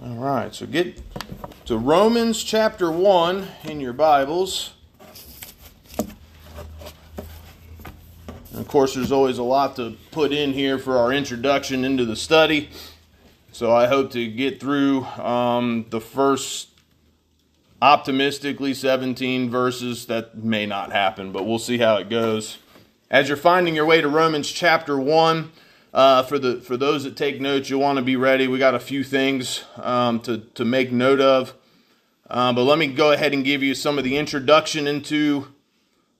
All right, so get to Romans chapter 1 in your Bibles. And of course, there's always a lot to put in here for our introduction into the study. So I hope to get through the first, optimistically, 17 verses. That may not happen, but we'll see how it goes. As you're finding your way to Romans chapter 1, for those that take notes, you'll want to be ready. We got a few things to make note of. But let me go ahead and give you some of the introduction into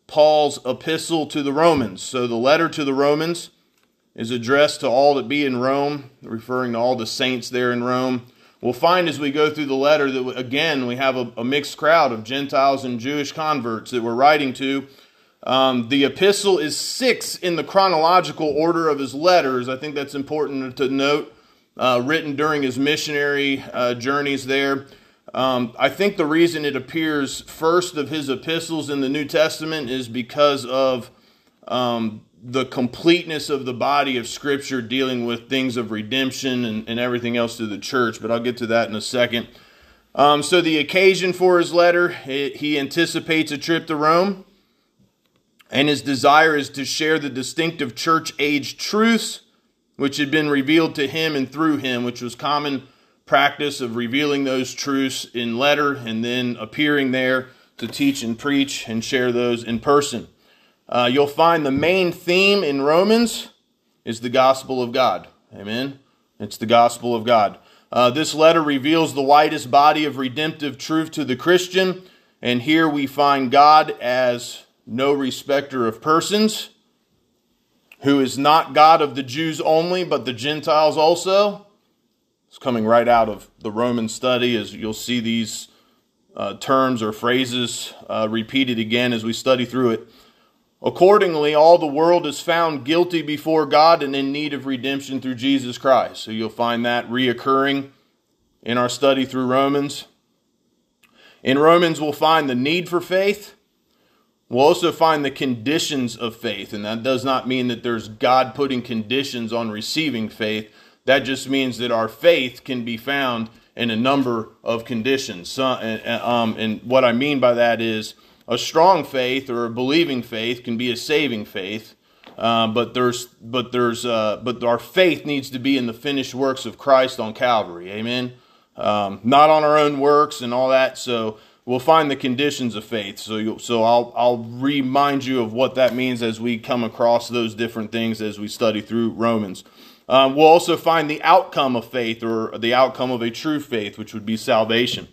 Paul's epistle to the Romans. So the letter to the Romans is addressed to all that be in Rome, referring to all the saints there in Rome. We'll find as we go through the letter that, again, we have a mixed crowd of Gentiles and Jewish converts that we're writing to. The epistle is 6 in the chronological order of his letters. I think that's important to note, written during his missionary journeys there. I think the reason it appears first of his epistles in the New Testament is because of the completeness of the body of Scripture dealing with things of redemption and everything else to the church, but I'll get to that in a second. So the occasion for his letter, he anticipates a trip to Rome, and his desire is to share the distinctive church-age truths which had been revealed to him and through him, which was common practice of revealing those truths in letter and then appearing there to teach and preach and share those in person. You'll find the main theme in Romans is the gospel of God. Amen? It's the gospel of God. This letter reveals the widest body of redemptive truth to the Christian, and here we find God as no respecter of persons, who is not God of the Jews only, but the Gentiles also. It's coming right out of the Roman study, as you'll see these terms or phrases repeated again as we study through it. Accordingly, all the world is found guilty before God and in need of redemption through Jesus Christ. So you'll find that reoccurring in our study through Romans. In Romans, we'll find the need for faith. We'll also find the conditions of faith. And that does not mean that there's God putting conditions on receiving faith. That just means that our faith can be found in a number of conditions. And what I mean by that is a strong faith or a believing faith can be a saving faith, but our faith needs to be in the finished works of Christ on Calvary. Amen. Not on our own works and all that. So we'll find the conditions of faith. So I'll remind you of what that means as we come across those different things as we study through Romans. We'll also find the outcome of faith, or the outcome of a true faith, which would be salvation.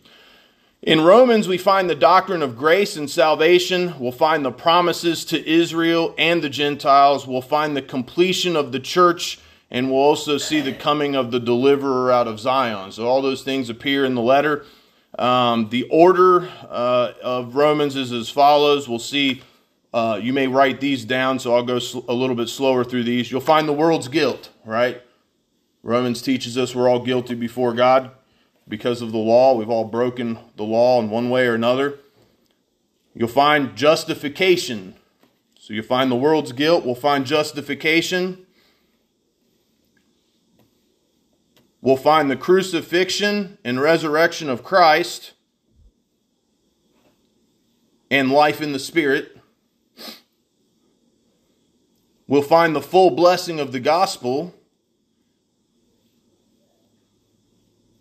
In Romans, we find the doctrine of grace and salvation. We'll find the promises to Israel and the Gentiles. We'll find the completion of the church, and we'll also see the coming of the deliverer out of Zion. So all those things appear in the letter. The order of Romans is as follows. We'll see, you may write these down, so I'll go a little bit slower through these. You'll find the world's guilt, right? Romans teaches us we're all guilty before God. Because of the law, we've all broken the law in one way or another. You'll find justification. So you'll find the world's guilt. We'll find justification. We'll find the crucifixion and resurrection of Christ and life in the Spirit. We'll find the full blessing of the gospel.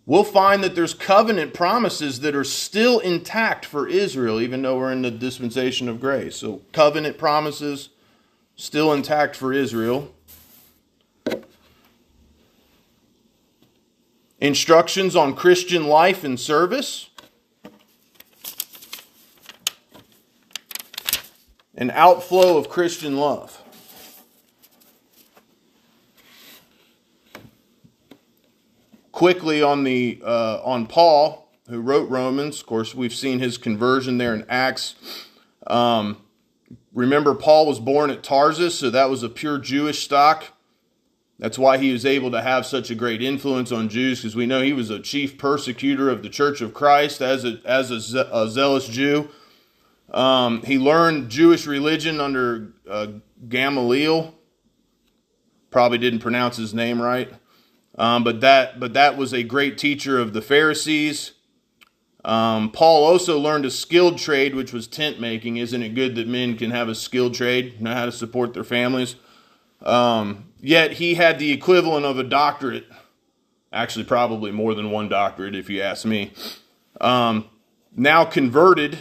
We'll find that there's covenant promises that are still intact for Israel, even though we're in the dispensation of grace. So covenant promises still intact for Israel. Instructions on Christian life and service. An outflow of Christian love. Quickly on the on Paul, who wrote Romans. Of course, we've seen his conversion there in Acts. Remember, Paul was born at Tarsus, so that was a pure Jewish stock. That's why he was able to have such a great influence on Jews, because we know he was a chief persecutor of the Church of Christ as a zealous Jew. He learned Jewish religion under Gamaliel. Probably didn't pronounce his name right. But that was a great teacher of the Pharisees. Paul also learned a skilled trade, which was tent making. Isn't it good that men can have a skilled trade, know how to support their families? Yet he had the equivalent of a doctorate. Actually, probably more than one doctorate, if you ask me. Now converted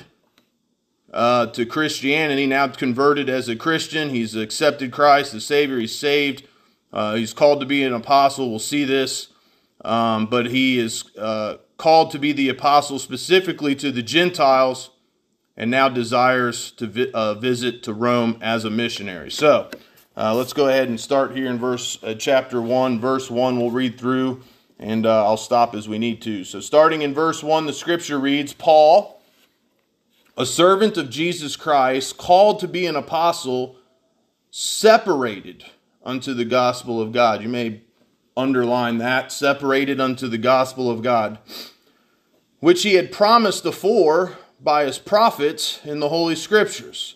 to Christianity, now converted as a Christian. He's accepted Christ, the Savior. He's saved. He's called to be an apostle. We'll see this. But he is called to be the apostle specifically to the Gentiles, and now desires to visit to Rome as a missionary. So let's go ahead and start here in chapter 1. Verse 1 we'll read through, and I'll stop as we need to. So starting in verse 1, the scripture reads, Paul, a servant of Jesus Christ, called to be an apostle, separated unto the gospel of God. You may underline that, separated unto the gospel of God, which he had promised afore by his prophets in the Holy Scriptures,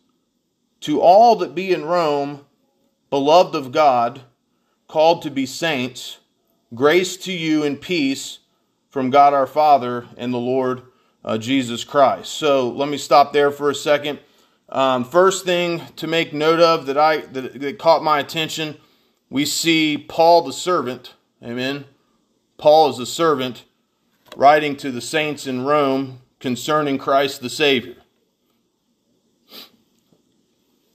To all that be in Rome, beloved of God, called to be saints, grace to you and peace from God our Father and the Lord Jesus Christ. So let me stop there for a second. First thing to make note of that caught my attention, we see Paul the servant, amen. Paul is a servant writing to the saints in Rome concerning Christ the Savior.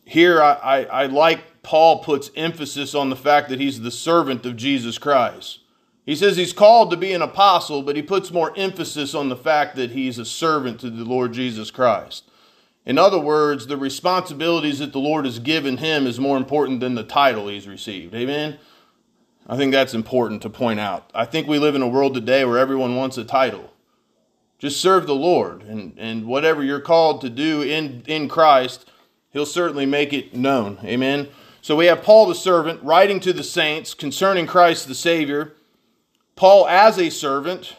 Here I like Paul puts emphasis on the fact that he's the servant of Jesus Christ. He says he's called to be an apostle, but he puts more emphasis on the fact that he's a servant to the Lord Jesus Christ. In other words, the responsibilities that the Lord has given him is more important than the title he's received. Amen? I think that's important to point out. I think we live in a world today where everyone wants a title. Just serve the Lord, and whatever you're called to do in Christ, he'll certainly make it known. Amen? So we have Paul the servant writing to the saints concerning Christ the Savior. Paul as a servant.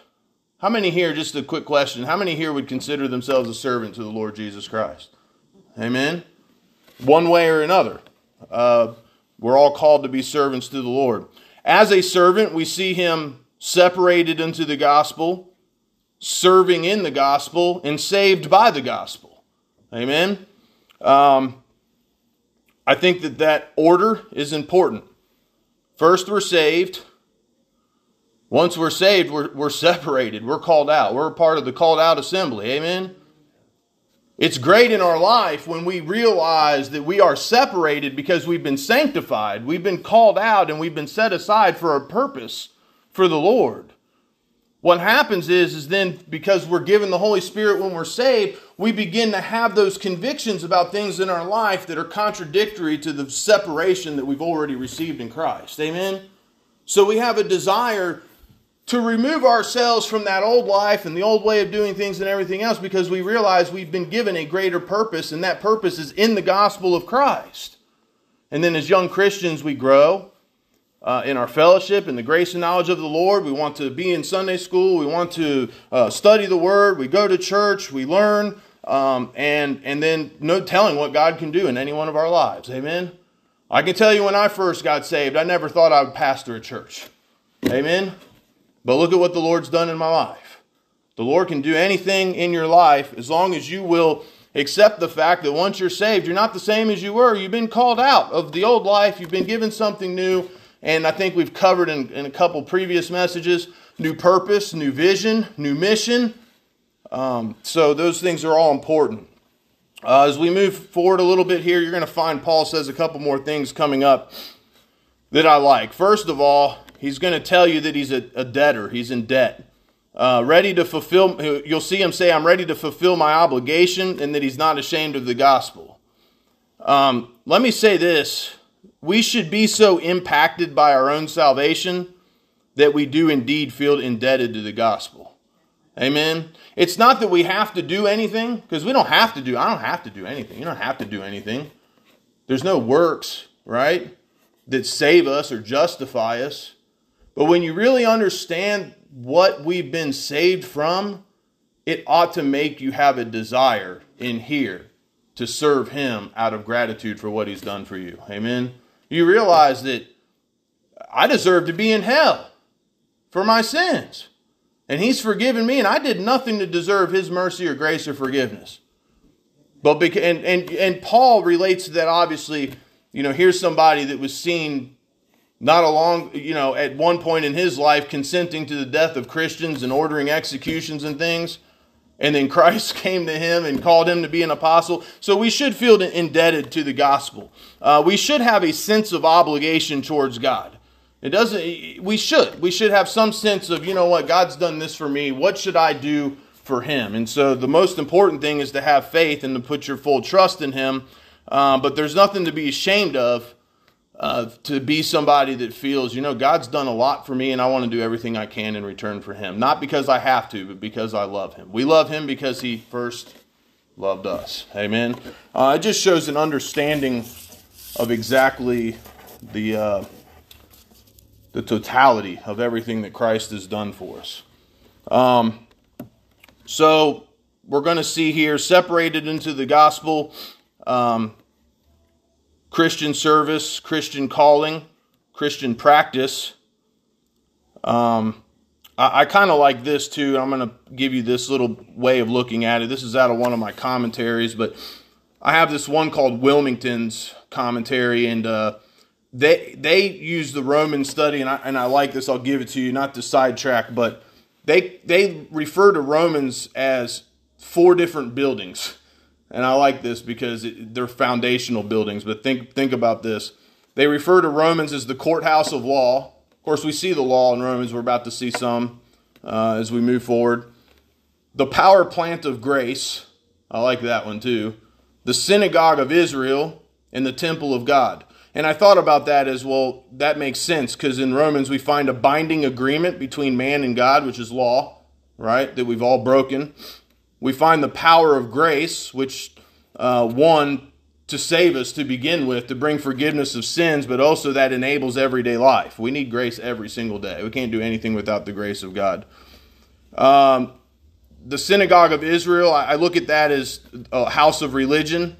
How many here, just a quick question, how many here would consider themselves a servant to the Lord Jesus Christ? Amen? One way or another. We're all called to be servants to the Lord. As a servant, we see him separated unto the gospel, serving in the gospel, and saved by the gospel. Amen? I think that order is important. First, we're saved. Once we're saved, we're separated. We're called out. We're a part of the called out assembly. Amen? It's great in our life when we realize that we are separated because we've been sanctified. We've been called out and we've been set aside for a purpose for the Lord. What happens is then because we're given the Holy Spirit when we're saved, we begin to have those convictions about things in our life that are contradictory to the separation that we've already received in Christ. Amen? So we have a desire to remove ourselves from that old life and the old way of doing things and everything else, because we realize we've been given a greater purpose, and that purpose is in the gospel of Christ. And then as young Christians, we grow in our fellowship, in the grace and knowledge of the Lord. We want to be in Sunday school. We want to study the Word. We go to church. We learn. And then no telling what God can do in any one of our lives. Amen? I can tell you when I first got saved, I never thought I would pastor a church. Amen? But look at what the Lord's done in my life. The Lord can do anything in your life as long as you will accept the fact that once you're saved, you're not the same as you were. You've been called out of the old life. You've been given something new. And I think we've covered in a couple previous messages, new purpose, new vision, new mission. So those things are all important. As we move forward a little bit here, you're going to find Paul says a couple more things coming up that I like. First of all, he's going to tell you that he's a debtor. He's in debt. Ready to fulfill, you'll see him say, I'm ready to fulfill my obligation, and that he's not ashamed of the gospel. Let me say this. We should be so impacted by our own salvation that we do indeed feel indebted to the gospel. Amen. It's not that we have to do anything, because we don't have to do. I don't have to do anything. You don't have to do anything. There's no works, right, that save us or justify us. But when you really understand what we've been saved from, it ought to make you have a desire in here to serve him out of gratitude for what he's done for you. Amen. You realize that I deserve to be in hell for my sins. And he's forgiven me, and I did nothing to deserve his mercy or grace or forgiveness. But and Paul relates to that, obviously. You know, here's somebody that was seen not along, you know, at one point in his life consenting to the death of Christians and ordering executions and things. And then Christ came to him and called him to be an apostle. So we should feel indebted to the gospel. We should have a sense of obligation towards God. It doesn't, we should have some sense of, you know what, God's done this for me. What should I do for him? And so the most important thing is to have faith and to put your full trust in him. But there's nothing to be ashamed of, to be somebody that feels, you know, God's done a lot for me and I want to do everything I can in return for him. Not because I have to, but because I love him. We love him because he first loved us. Amen. It just shows an understanding of exactly the totality of everything that Christ has done for us. So we're going to see here, separated into the gospel, Christian service, Christian calling, Christian practice. I kind of like this too. I'm going to give you this little way of looking at it. This is out of one of my commentaries, but I have this one called Wilmington's Commentary, and They use the Roman study, and I like this. I'll give it to you, not to sidetrack, but they refer to Romans as 4 different buildings, and I like this because they're foundational buildings. But think about this. They refer to Romans as the courthouse of law. Of course, we see the law in Romans. We're about to see some as we move forward. The power plant of grace. I like that one too. The synagogue of Israel and the temple of God. And I thought about that as, well, that makes sense, because in Romans we find a binding agreement between man and God, which is law, right, that we've all broken. We find the power of grace, which, one, to save us to begin with, to bring forgiveness of sins, but also that enables everyday life. We need grace every single day. We can't do anything without the grace of God. The synagogue of Israel, I look at that as a house of religion,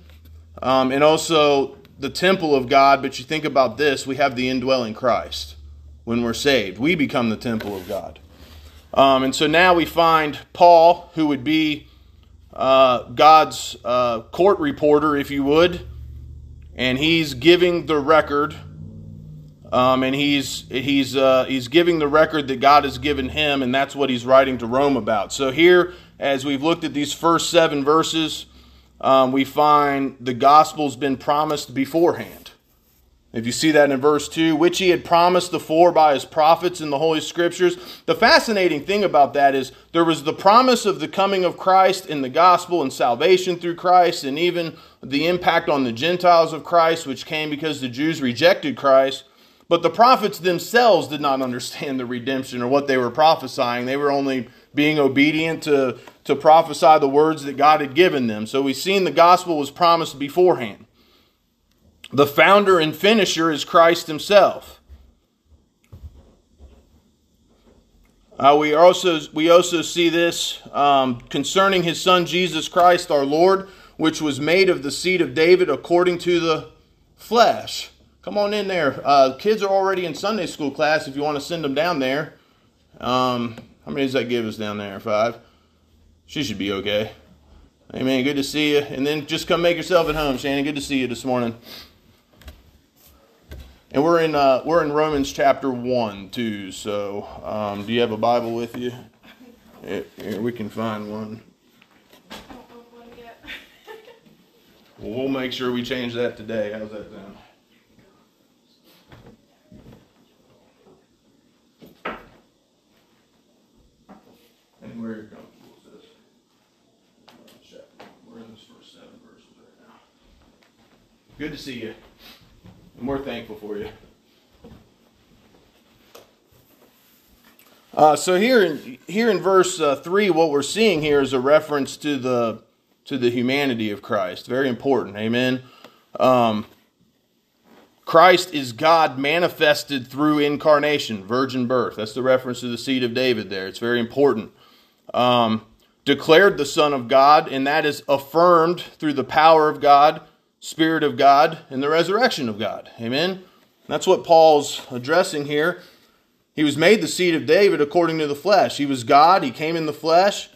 and also the temple of God. But you think about this, we have the indwelling Christ. When we're saved, we become the temple of God. And so now we find Paul, who would be God's court reporter, if you would, and he's giving the record, and he's giving the record that God has given him, and that's what he's writing to Rome about. So here, as we've looked at these first 7 verses, we find the gospel's been promised beforehand. If you see that in verse 2, which he had promised afore by his prophets in the Holy Scriptures. The fascinating thing about that is there was the promise of the coming of Christ in the gospel and salvation through Christ, and even the impact on the Gentiles of Christ, which came because the Jews rejected Christ. But the prophets themselves did not understand the redemption or what they were prophesying. They were only being obedient to prophesy the words that God had given them. So we've seen the gospel was promised beforehand. The founder and finisher is Christ himself. We also see this concerning his son Jesus Christ our Lord, which was made of the seed of David according to the flesh. Come on in there. Kids are already in Sunday school class if you want to send them down there. How many does that give us down there? 5. She should be okay. Amen. Good to see you. And then just come make yourself at home, Shannon. Good to see you this morning. And we're in Romans chapter 1 too. So do you have a Bible with you? Here, we can find one. I don't know one yet. Well, we'll make sure we change that today. How's that sound? And where you're going. Good to see you, and we're thankful for you. So here in verse 3, what we're seeing here is a reference to the humanity of Christ. Very important. Amen. Christ is God manifested through incarnation, virgin birth. That's the reference to the seed of David there. It's very important. Declared the Son of God, and that is affirmed through the power of God, Spirit of God, and the resurrection of God. Amen. That's what Paul's addressing here. He was made the seed of David according to the flesh. He was God. He came in the flesh.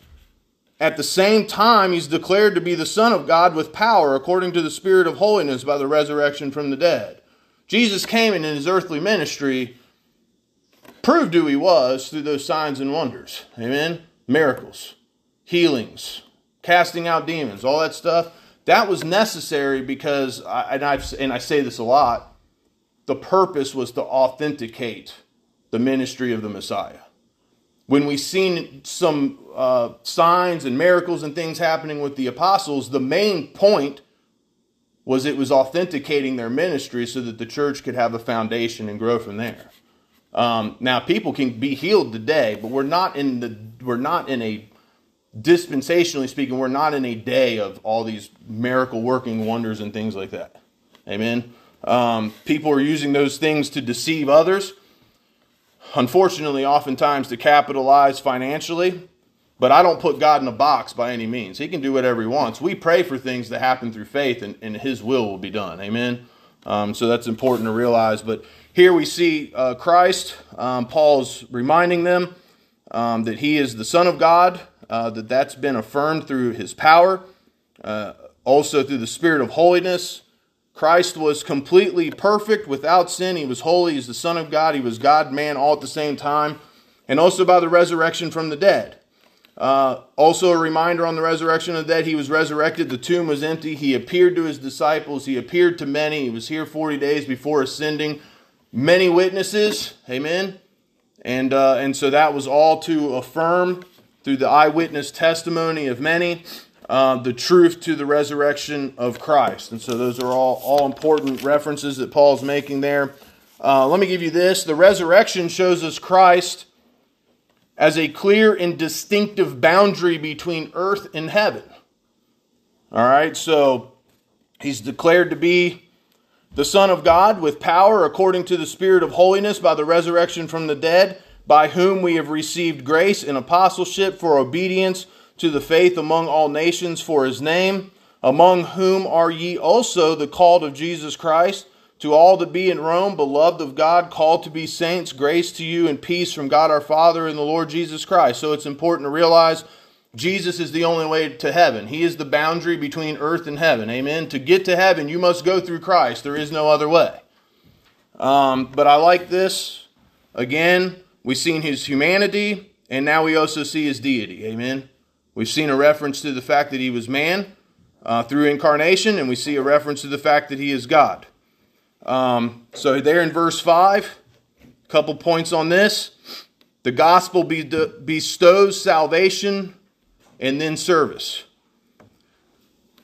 At the same time, he's declared to be the Son of God with power according to the Spirit of holiness by the resurrection from the dead. Jesus came and in his earthly ministry proved who he was through those signs and wonders. Amen? Miracles, healings, casting out demons, all that stuff. That was necessary because, and I say this a lot, the purpose was to authenticate the ministry of the Messiah. When we've seen some signs and miracles and things happening with the apostles, the main point was it was authenticating their ministry so that the church could have a foundation and grow from there. Now, people can be healed today, but we're not in a dispensationally speaking, we're not in a day of all these miracle working wonders and things like that. Amen. People are using those things to deceive others. Unfortunately, oftentimes to capitalize financially, but I don't put God in a box by any means. He can do whatever he wants. We pray for things to happen through faith, and his will be done. Amen. So that's important to realize. But here we see Christ. Paul's reminding them that he is the Son of God, that's been affirmed through his power, also through the Spirit of holiness. Christ was completely perfect, without sin. He was holy. He's the Son of God. He was God, man, all at the same time. And also by the resurrection from the dead. Also a reminder on the resurrection of the dead. He was resurrected. The tomb was empty. He appeared to his disciples. He appeared to many. He was here 40 days before ascending. Many witnesses. Amen. And so that was all to affirm through the eyewitness testimony of many. The truth to the resurrection of Christ. And so those are all important references that Paul's making there. Let me give you this. The resurrection shows us Christ as a clear and distinctive boundary between earth and heaven. All right, so he's declared to be the Son of God with power according to the Spirit of holiness by the resurrection from the dead, by whom we have received grace and apostleship for obedience to the faith among all nations for his name, among whom are ye also the called of Jesus Christ, to all that be in Rome, beloved of God, called to be saints, grace to you and peace from God our Father and the Lord Jesus Christ. So it's important to realize Jesus is the only way to heaven. He is the boundary between earth and heaven. Amen. To get to heaven, you must go through Christ. There is no other way. But I like this. Again, we've seen his humanity, and now we also see his deity. Amen. We've seen a reference to the fact that he was man through incarnation, and we see a reference to the fact that he is God. So there in verse 5, a couple points on this. The gospel bestows salvation and then service.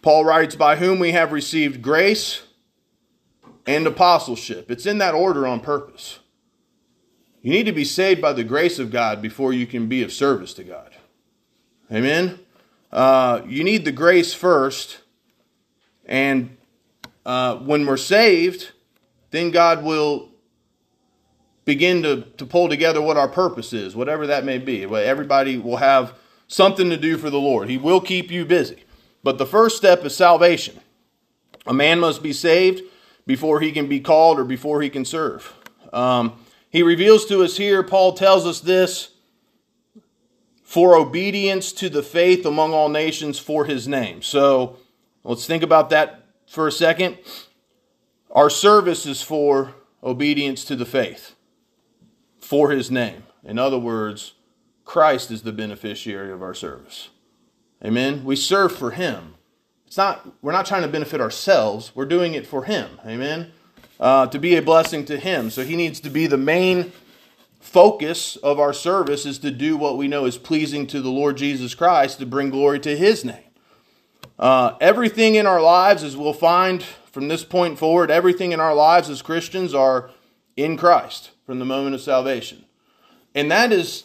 Paul writes, by whom we have received grace and apostleship. It's in that order on purpose. You need to be saved by the grace of God before you can be of service to God. Amen. You need the grace first. And when we're saved, then God will begin to pull together what our purpose is, whatever that may be. Everybody will have something to do for the Lord. He will keep you busy. But the first step is salvation. A man must be saved before he can be called or before he can serve. He reveals to us here, Paul tells us this, for obedience to the faith among all nations for his name. So let's think about that for a second. Our service is for obedience to the faith for his name. In other words, Christ is the beneficiary of our service. Amen. We serve for him. We're not trying to benefit ourselves. We're doing it for him. Amen. To be a blessing to him. So he needs to be the main focus of our service is to do what we know is pleasing to the Lord Jesus Christ, to bring glory to his name. Everything in our lives, as we'll find from this point forward, everything in our lives as Christians are in Christ from the moment of salvation. And that is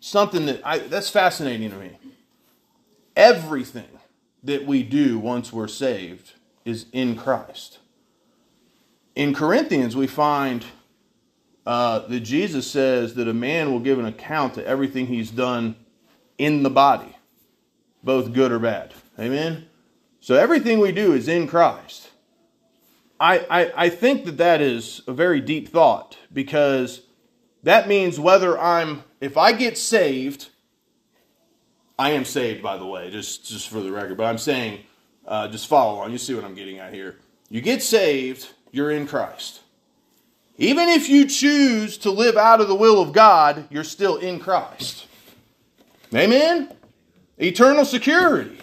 something that that's fascinating to me. Everything that we do once we're saved is in Christ. In Corinthians, we find that Jesus says that a man will give an account to everything he's done in the body, both good or bad. Amen? So everything we do is in Christ. I think that is a very deep thought, because that means whether if I get saved, I am saved, by the way, just for the record, but I'm saying, just follow on, you see what I'm getting at here. You get saved, you're in Christ. Even if you choose to live out of the will of God, you're still in Christ. Amen? Eternal security.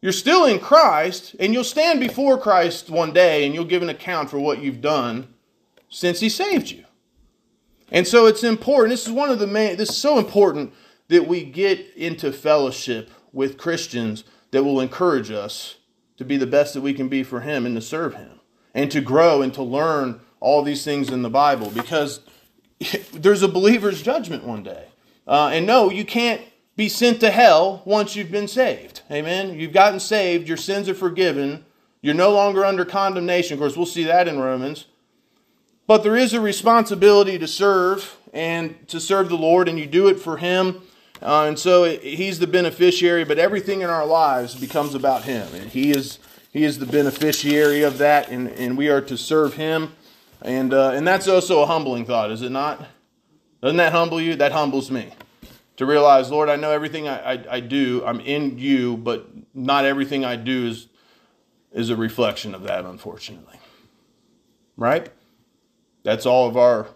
You're still in Christ, and you'll stand before Christ one day, and you'll give an account for what you've done since He saved you. And so it's important. This is so important that we get into fellowship with Christians that will encourage us to be the best that we can be for Him and to serve Him and to grow and to learn all these things in the Bible, because there's a believer's judgment one day. And no, you can't be sent to hell once you've been saved. Amen? You've gotten saved. Your sins are forgiven. You're no longer under condemnation. Of course, we'll see that in Romans. But there is a responsibility to serve and to serve the Lord, and you do it for Him. And so He's the beneficiary, but everything in our lives becomes about Him. And He is the beneficiary of that, and we are to serve Him. And that's also a humbling thought, is it not? Doesn't that humble you? That humbles me. To realize, Lord, I know everything I do, I'm in You, but not everything I do is a reflection of that, unfortunately. Right? That's all of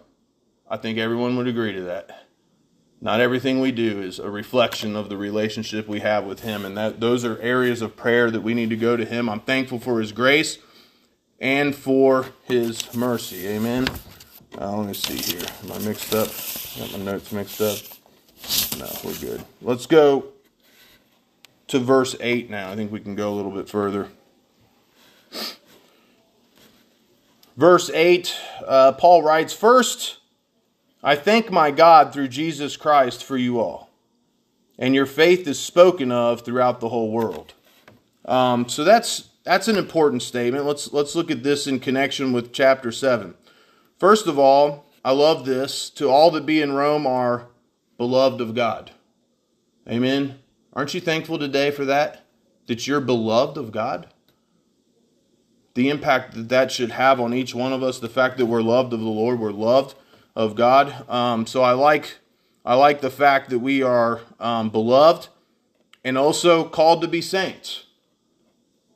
I think everyone would agree to that. Not everything we do is a reflection of the relationship we have with Him, and those are areas of prayer that we need to go to Him. I'm thankful for His grace and for His mercy. Amen? Let me see here. Am I mixed up? Got my notes mixed up. No, we're good. Let's go to verse 8 now. I think we can go a little bit further. Verse 8, Paul writes, "First, I thank my God through Jesus Christ for you all, and your faith is spoken of throughout the whole world." So that's an important statement. Let's look at this in connection with chapter 7. First of all, I love this. To all that be in Rome are beloved of God. Amen. Aren't you thankful today for that? That you're beloved of God? The impact that should have on each one of us, the fact that we're loved of the Lord, we're loved of God. So I like the fact that we are beloved and also called to be saints.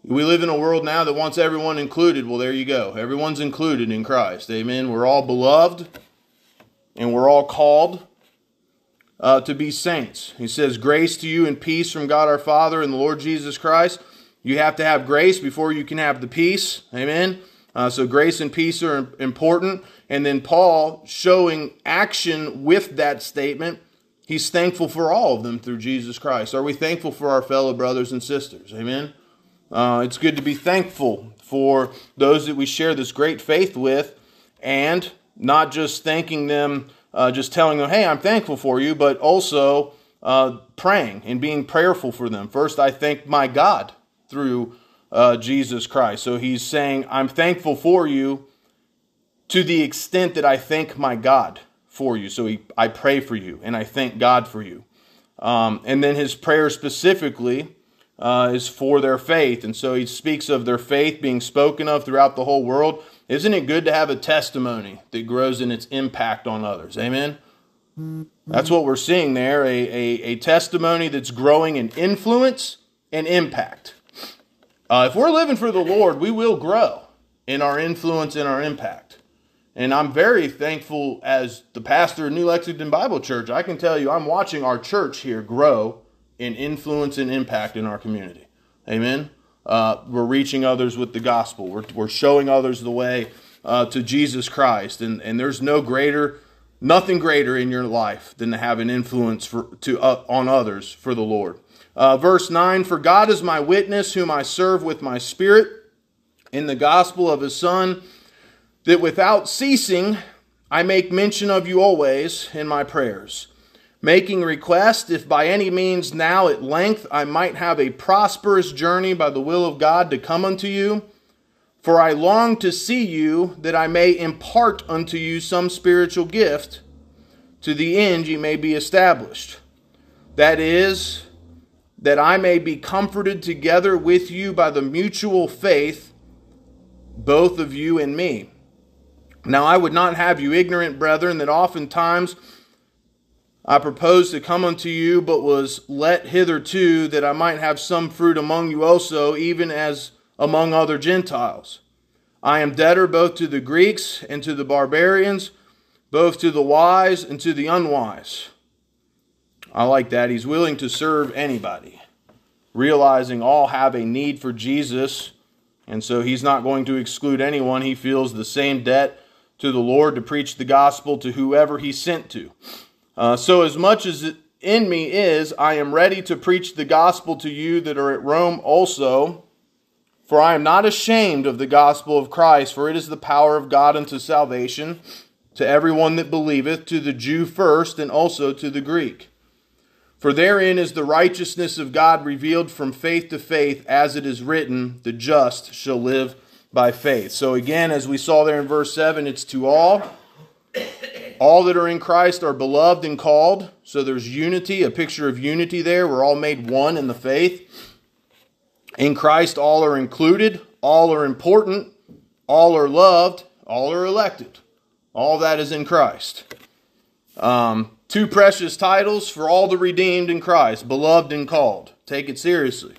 We live in a world now that wants everyone included. Well, there you go. Everyone's included in Christ. Amen. We're all beloved and we're all called to be saints. He says, "Grace to you and peace from God our Father and the Lord Jesus Christ." You have to have grace before you can have the peace. Amen? So grace and peace are important. And then Paul, showing action with that statement, he's thankful for all of them through Jesus Christ. Are we thankful for our fellow brothers and sisters? Amen? It's good to be thankful for those that we share this great faith with, and not just thanking them, just telling them, hey, I'm thankful for you, but also praying and being prayerful for them. First, I thank my God through Jesus Christ. So he's saying, I'm thankful for you to the extent that I thank my God for you. So I pray for you and I thank God for you. And then his prayer specifically is for their faith. And so he speaks of their faith being spoken of throughout the whole world. Isn't it good to have a testimony that grows in its impact on others? Amen? Mm-hmm. That's what we're seeing there, a testimony that's growing in influence and impact. If we're living for the Lord, we will grow in our influence and our impact. And I'm very thankful as the pastor of New Lexington Bible Church. I can tell you I'm watching our church here grow in influence and impact in our community. Amen? We're reaching others with the gospel. We're showing others the way to Jesus Christ. And there's nothing greater in your life than to have an influence on others for the Lord. Verse 9, "For God is my witness, whom I serve with my spirit in the gospel of his Son, that without ceasing I make mention of you always in my prayers, making request, if by any means now at length I might have a prosperous journey by the will of God to come unto you. For I long to see you, that I may impart unto you some spiritual gift, to the end ye may be established. That is, that I may be comforted together with you by the mutual faith, both of you and me. Now I would not have you ignorant, brethren, that oftentimes I proposed to come unto you, but was let hitherto, that I might have some fruit among you also, even as among other Gentiles. I am debtor both to the Greeks and to the barbarians, both to the wise and to the unwise. I like that. He's willing to serve anybody, realizing all have a need for Jesus, and so he's not going to exclude anyone. He feels the same debt to the Lord to preach the gospel to whoever he sent to. So as much as in me is, I am ready to preach the gospel to you that are at Rome also. For I am not ashamed of the gospel of Christ, for it is the power of God unto salvation, to everyone that believeth, to the Jew first, and also to the Greek. For therein is the righteousness of God revealed from faith to faith, as it is written, the just shall live by faith. So again, as we saw there in verse 7, it's to all. All that are in Christ are beloved and called. So there's unity, a picture of unity there. We're all made one in the faith. In Christ, all are included, all are important, all are loved, all are elected. All that is in Christ. Two precious titles for all the redeemed in Christ, beloved and called. Take it seriously.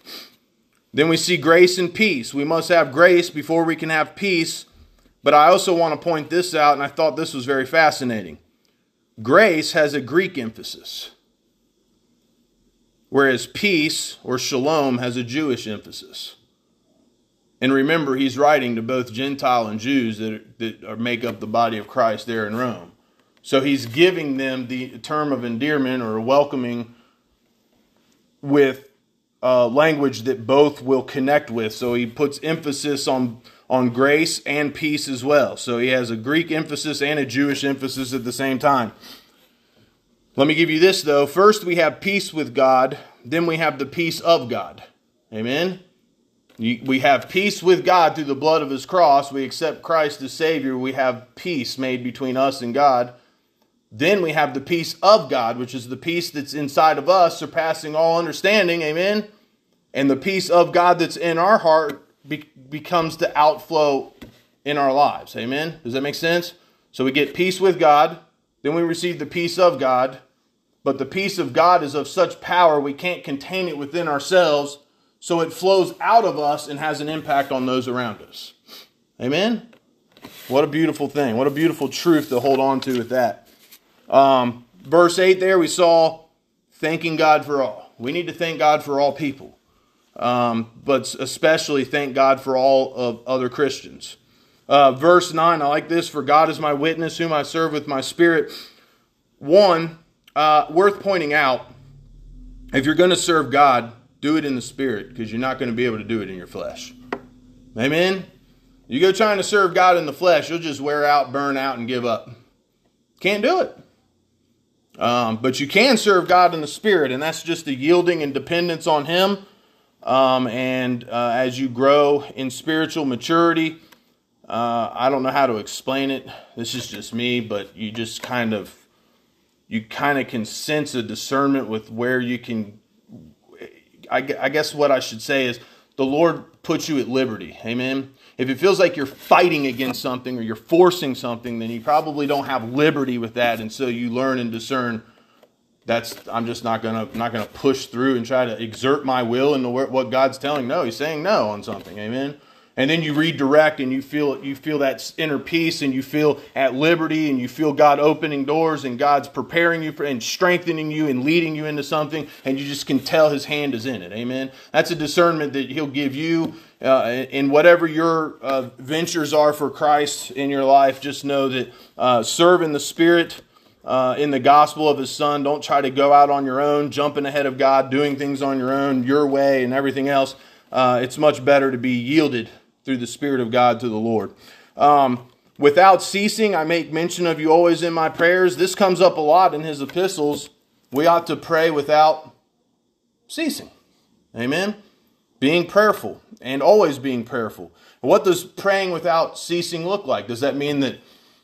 Then we see grace and peace. We must have grace before we can have peace. But I also want to point this out, and I thought this was very fascinating. Grace has a Greek emphasis, whereas peace, or shalom, has a Jewish emphasis. And remember, he's writing to both Gentile and Jews that make up the body of Christ there in Rome. So he's giving them the term of endearment or welcoming with language that both will connect with. So he puts emphasis on grace and peace as well. So he has a Greek emphasis and a Jewish emphasis at the same time. Let me give you this, though. First, we have peace with God. Then we have the peace of God. Amen? We have peace with God through the blood of his cross. We accept Christ as Savior. We have peace made between us and God. Then we have the peace of God, which is the peace that's inside of us, surpassing all understanding. Amen? And the peace of God that's in our heart becomes the outflow in our lives. Amen? Does that make sense? So we get peace with God. Then we receive the peace of God. But the peace of God is of such power we can't contain it within ourselves, so it flows out of us and has an impact on those around us. Amen? What a beautiful thing. What a beautiful truth to hold on to with that. Verse 8 there we saw thanking God for all. We need to thank God for all people, but especially thank God for all of other Christians. Verse 9, I like this. For God is my witness, whom I serve with my spirit. One, worth pointing out, if you're going to serve God, do it in the spirit, because you're not going to be able to do it in your flesh. Amen? You go trying to serve God in the flesh, you'll just wear out, burn out, and give up. Can't do it. But you can serve God in the spirit, and that's just the yielding and dependence on him. As you grow in spiritual maturity, I don't know how to explain it. This is just me, but you kind of can sense a discernment with where you can. I guess what I should say is the Lord puts you at liberty. Amen. If it feels like you're fighting against something or you're forcing something, then you probably don't have liberty with that, and so you learn and discern. I'm just not gonna push through and try to exert my will into what God's telling. No, He's saying no on something. Amen. And then you redirect and you feel that inner peace and you feel at liberty and you feel God opening doors and God's preparing you for, and strengthening you and leading you into something, and you just can tell his hand is in it. Amen. That's a discernment that he'll give you in whatever your ventures are for Christ in your life. Just know that serve in the spirit, in the gospel of his son. Don't try to go out on your own, jumping ahead of God, doing things on your own, your way and everything else. It's much better to be yielded through the Spirit of God to the Lord. Without ceasing, I make mention of you always in my prayers. This comes up a lot in his epistles. we ought to pray without ceasing. Amen? Being prayerful and always being prayerful. What does praying without ceasing look like? Does that mean that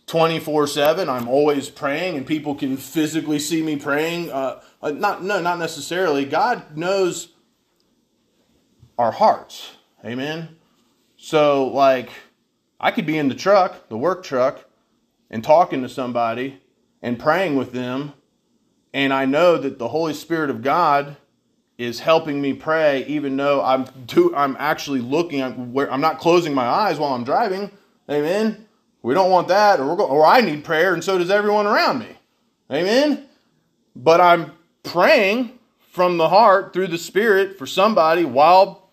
24/7 I'm always praying and people can physically see me praying? Not necessarily. God knows our hearts. Amen? So, like, I could be in the truck, the work truck, and talking to somebody and praying with them, and I know that the Holy Spirit of God is helping me pray, even though I'm actually looking. I'm not closing my eyes while I'm driving. Amen? We don't want that, or I need prayer, and so does everyone around me. Amen? But I'm praying from the heart through the Spirit for somebody while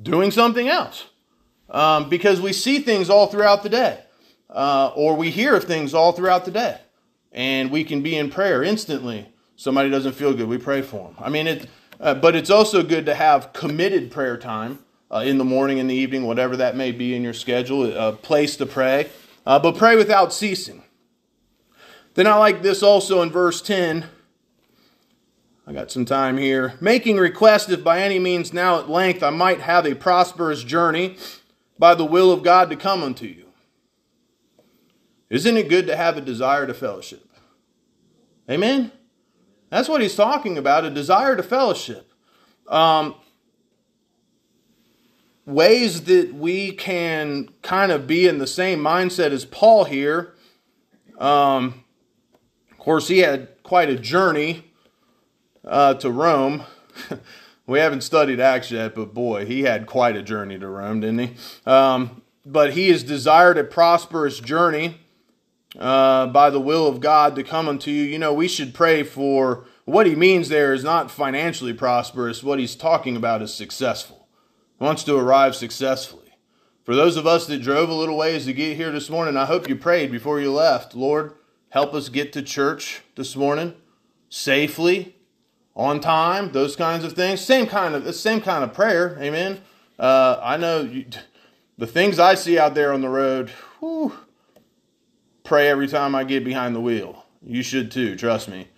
doing something else. Because we see things all throughout the day, or we hear of things all throughout the day, and we can be in prayer instantly. Somebody doesn't feel good, we pray for them. I mean, but it's also good to have committed prayer time in the morning, in the evening, whatever that may be in your schedule, a place to pray. But pray without ceasing. Then I like this also in verse 10. I got some time here. Making request, if by any means now at length I might have a prosperous journey by the will of God to come unto you. Isn't it good to have a desire to fellowship? Amen? That's what he's talking about, a desire to fellowship. Ways that we can kind of be in the same mindset as Paul here. Of course, he had quite a journey to Rome. We haven't studied Acts yet, but boy, he had quite a journey to Rome, didn't he? But he has desired a prosperous journey by the will of God to come unto you. You know, we should pray for, what he means there is not financially prosperous. What he's talking about is successful. He wants to arrive successfully. For those of us that drove a little ways to get here this morning, I hope you prayed before you left. Lord, help us get to church this morning safely, on time, those kinds of things. Same kind of prayer. Amen. I know the things I see out there on the road. Whew, pray every time I get behind the wheel. You should too, trust me.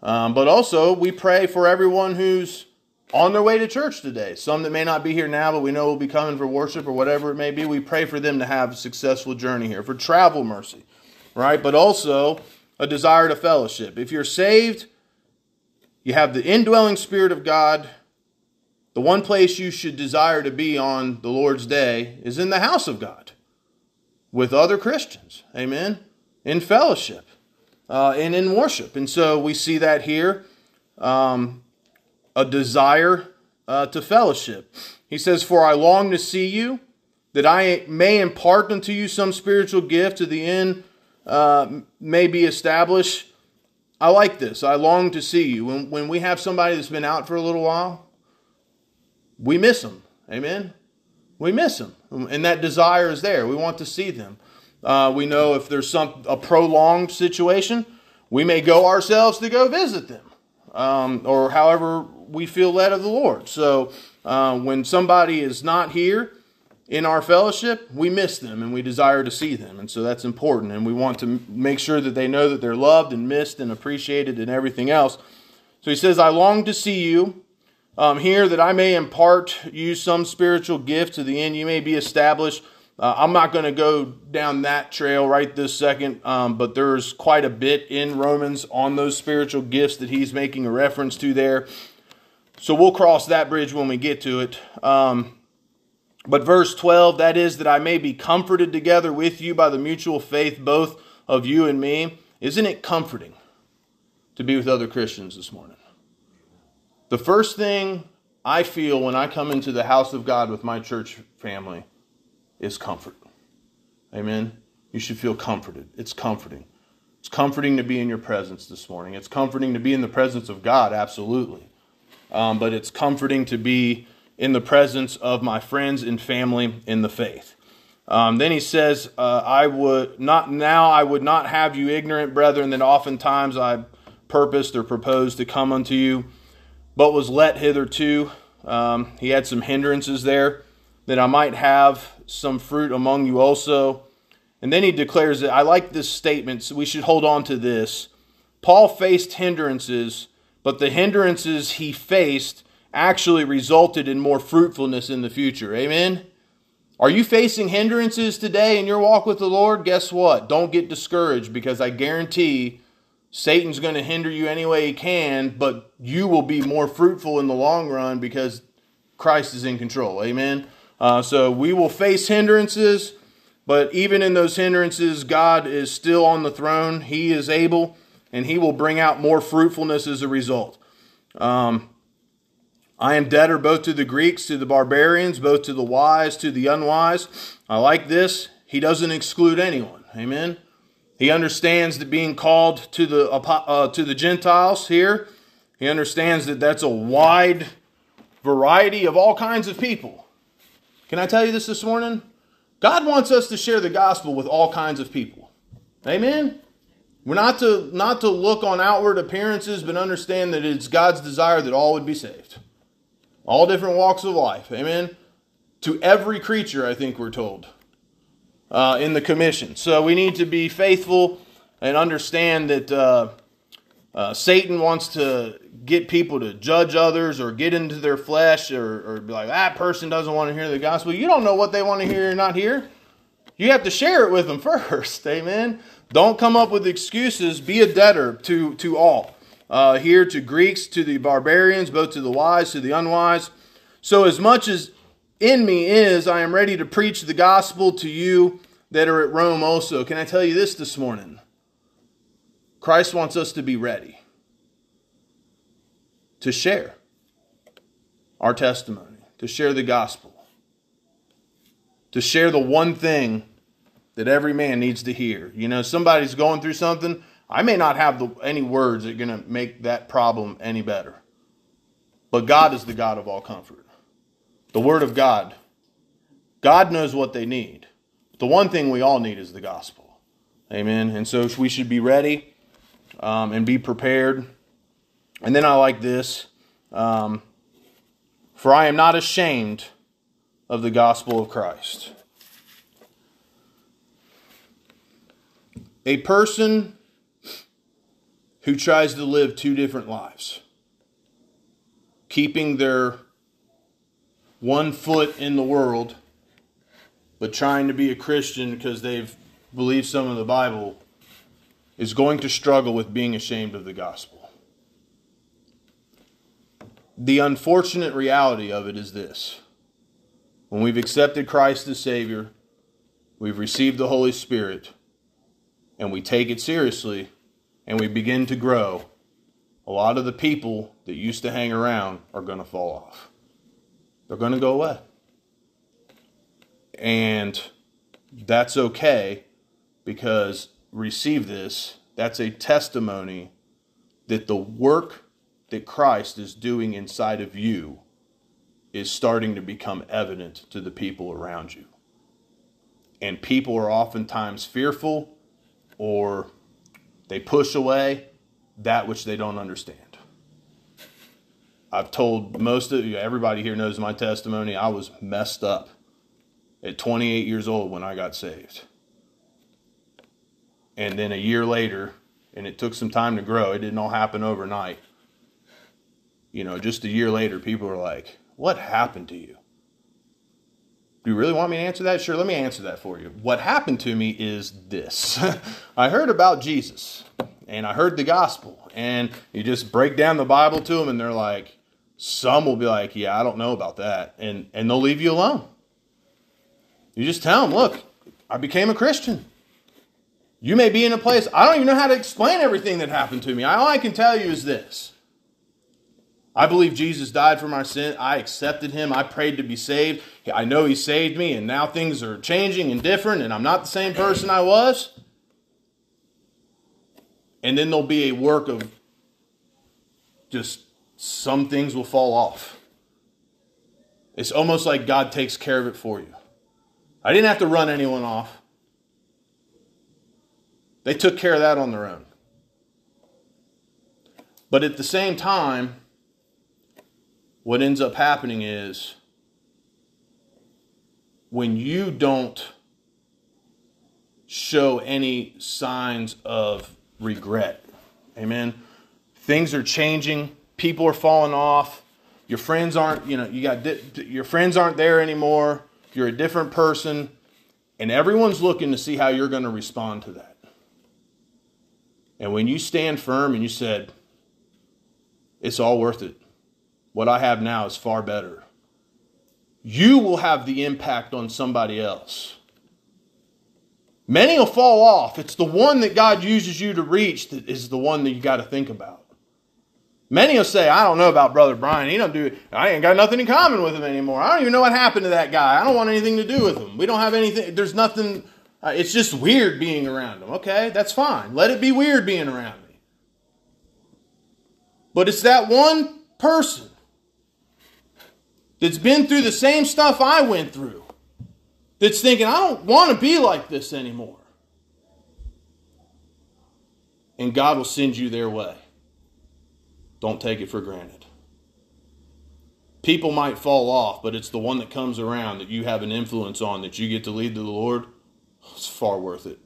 But also, we pray for everyone who's on their way to church today. Some that may not be here now, but we know will be coming for worship or whatever it may be. We pray for them to have a successful journey here, for travel mercy, right? But also, a desire to fellowship. If you're saved, you have the indwelling Spirit of God. The one place you should desire to be on the Lord's day is in the house of God with other Christians. Amen? In fellowship and in worship. And so we see that here, a desire to fellowship. He says, for I long to see you, that I may impart unto you some spiritual gift to the end may be established. I like this. I long to see you. When we have somebody that's been out for a little while, we miss them. Amen? We miss them. And that desire is there. We want to see them. We know if there's a prolonged situation, we may go ourselves to go visit them. Or however we feel led of the Lord. So when somebody is not here in our fellowship, we miss them and we desire to see them. And so that's important. And we want to make sure that they know that they're loved and missed and appreciated and everything else. So he says, I long to see you here that I may impart you some spiritual gift to the end you may be established. I'm not going to go down that trail right this second, but there's quite a bit in Romans on those spiritual gifts that he's making a reference to there. So we'll cross that bridge when we get to it. But verse 12, that is, that I may be comforted together with you by the mutual faith, both of you and me. Isn't it comforting to be with other Christians this morning? The first thing I feel when I come into the house of God with my church family is comfort. Amen? You should feel comforted. It's comforting. It's comforting to be in your presence this morning. It's comforting to be in the presence of God, absolutely. But it's comforting to be in the presence of my friends and family in the faith. Then he says, I would not have you ignorant, brethren, that oftentimes I purposed or proposed to come unto you, but was let hitherto. He had some hindrances there, that I might have some fruit among you also. And then he declares that, I like this statement, so we should hold on to this. Paul faced hindrances but the hindrances he faced actually resulted in more fruitfulness in the future. Amen? Are you facing hindrances today in your walk with the Lord? Guess what? Don't get discouraged, because I guarantee Satan's going to hinder you any way he can, but you will be more fruitful in the long run because Christ is in control. Amen? So we will face hindrances, but even in those hindrances, God is still on the throne. He is able, and he will bring out more fruitfulness as a result. I am debtor both to the Greeks, to the barbarians, both to the wise, to the unwise. I like this. He doesn't exclude anyone. Amen. He understands that being called to the Gentiles here, he understands that that's a wide variety of all kinds of people. Can I tell you this morning? God wants us to share the gospel with all kinds of people. Amen. We're not to look on outward appearances, but understand that it's God's desire that all would be saved. All different walks of life. Amen. To every creature, I think we're told in the commission. So we need to be faithful and understand that Satan wants to get people to judge others or get into their flesh or be like, that person doesn't want to hear the gospel. You don't know what they want to hear or not hear. You have to share it with them first. Amen. Don't come up with excuses. Be a debtor to all. Here to Greeks, to the barbarians, both to the wise, to the unwise. So as much as in me is, I am ready to preach the gospel to you that are at Rome also. Can I tell you this morning? Christ wants us to be ready to share our testimony, to share the gospel, to share the one thing that every man needs to hear. You know, somebody's going through something. I may not have any words that are going to make that problem any better. But God is the God of all comfort. The Word of God. God knows what they need. The one thing we all need is the gospel. Amen. And so we should be ready and be prepared. And then I like this. For I am not ashamed of the gospel of Christ. A person who tries to live two different lives, keeping their one foot in the world, but trying to be a Christian because they've believed some of the Bible, is going to struggle with being ashamed of the gospel. The unfortunate reality of it is this. When we've accepted Christ as Savior, we've received the Holy Spirit, and we take it seriously, and we begin to grow, a lot of the people that used to hang around are going to fall off. They're going to go away. And that's okay, because receive this. That's a testimony that the work that Christ is doing inside of you is starting to become evident to the people around you. And people are oftentimes fearful, or they push away that which they don't understand. I've told most of you, everybody here knows my testimony. I was messed up at 28 years old when I got saved. And then a year later, and it took some time to grow. It didn't all happen overnight. You know, just a year later, people were like, what happened to you? Do you really want me to answer that? Sure, let me answer that for you. What happened to me is this. I heard about Jesus, and I heard the gospel, and you just break down the Bible to them, and they're like, some will be like, yeah, I don't know about that, and they'll leave you alone. You just tell them, look, I became a Christian. You may be in a place, I don't even know how to explain everything that happened to me. All I can tell you is this. I believe Jesus died for my sin. I accepted him. I prayed to be saved. I know he saved me, and now things are changing and different, and I'm not the same person I was. And then there'll be a work of just some things will fall off. It's almost like God takes care of it for you. I didn't have to run anyone off. They took care of that on their own. But at the same time, what ends up happening is when you don't show any signs of regret, amen, Things are changing. People are falling off. Your friends aren't, your friends aren't there anymore. You're a different person. And everyone's looking to see how you're going to respond to that. And when you stand firm and you said, it's all worth it. What I have now is far better. You will have the impact on somebody else. Many will fall off. It's the one that God uses you to reach that is the one that you got to think about. Many will say, I don't know about Brother Brian. I ain't got nothing in common with him anymore. I don't even know what happened to that guy. I don't want anything to do with him. We don't have anything. There's nothing. It's just weird being around him. Okay, that's fine. Let it be weird being around me. But it's that one person that's been through the same stuff I went through that's thinking, I don't want to be like this anymore. And God will send you their way. Don't take it for granted. People might fall off, but it's the one that comes around that you have an influence on, that you get to lead to the Lord. It's far worth it.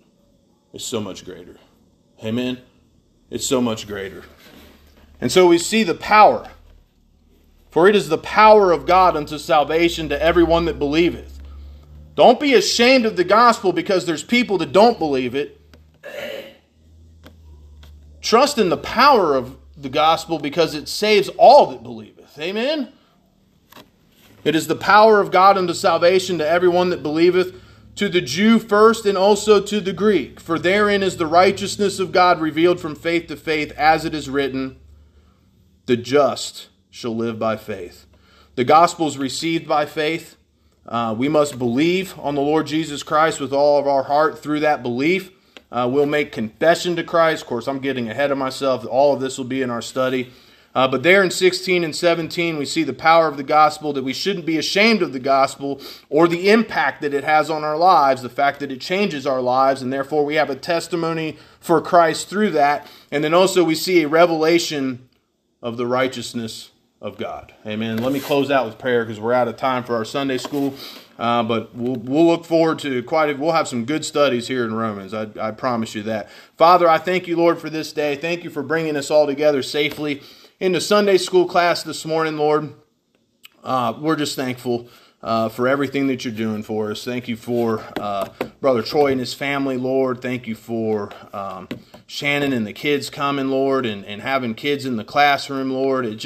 It's so much greater. Amen? It's so much greater. And so we see the power. For it is the power of God unto salvation to everyone that believeth. Don't be ashamed of the gospel because there's people that don't believe it. Trust in the power of the gospel because it saves all that believeth. Amen? It is the power of God unto salvation to everyone that believeth, to the Jew first and also to the Greek. For therein is the righteousness of God revealed from faith to faith, as it is written, the just shall live by faith. The gospel is received by faith. We must believe on the Lord Jesus Christ with all of our heart. Through that belief, we'll make confession to Christ. Of course, I'm getting ahead of myself. All of this will be in our study. But there in 16 and 17, we see the power of the gospel, that we shouldn't be ashamed of the gospel or the impact that it has on our lives, the fact that it changes our lives, and therefore we have a testimony for Christ through that. And then also we see a revelation of the righteousness of God. Amen. Let me close out with prayer because we're out of time for our Sunday school. But we'll look forward to we'll have some good studies here in Romans. I promise you that. Father, I thank you, Lord, for this day. Thank you for bringing us all together safely in the Sunday school class this morning, Lord. We're just thankful for everything that you're doing for us. Thank you for Brother Troy and his family, Lord. Thank you for Shannon and the kids coming, Lord, and having kids in the classroom, Lord. It's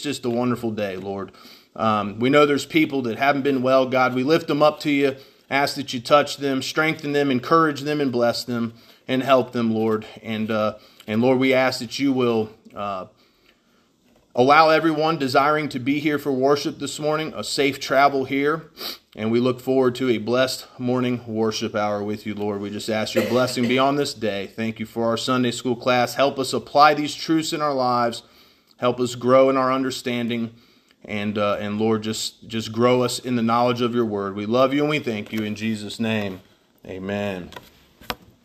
just a wonderful day, Lord. We know there's people that haven't been well, God. We lift them up to you. Ask that you touch them, strengthen them, encourage them, and bless them, and help them, Lord. And Lord, we ask that you will allow everyone desiring to be here for worship this morning a safe travel here. And we look forward to a blessed morning worship hour with you, Lord. We just ask your blessing be on this day. Thank you for our Sunday school class. Help us apply these truths in our lives. Help us grow in our understanding. And Lord, just grow us in the knowledge of your word. We love you and we thank you in Jesus' name. Amen.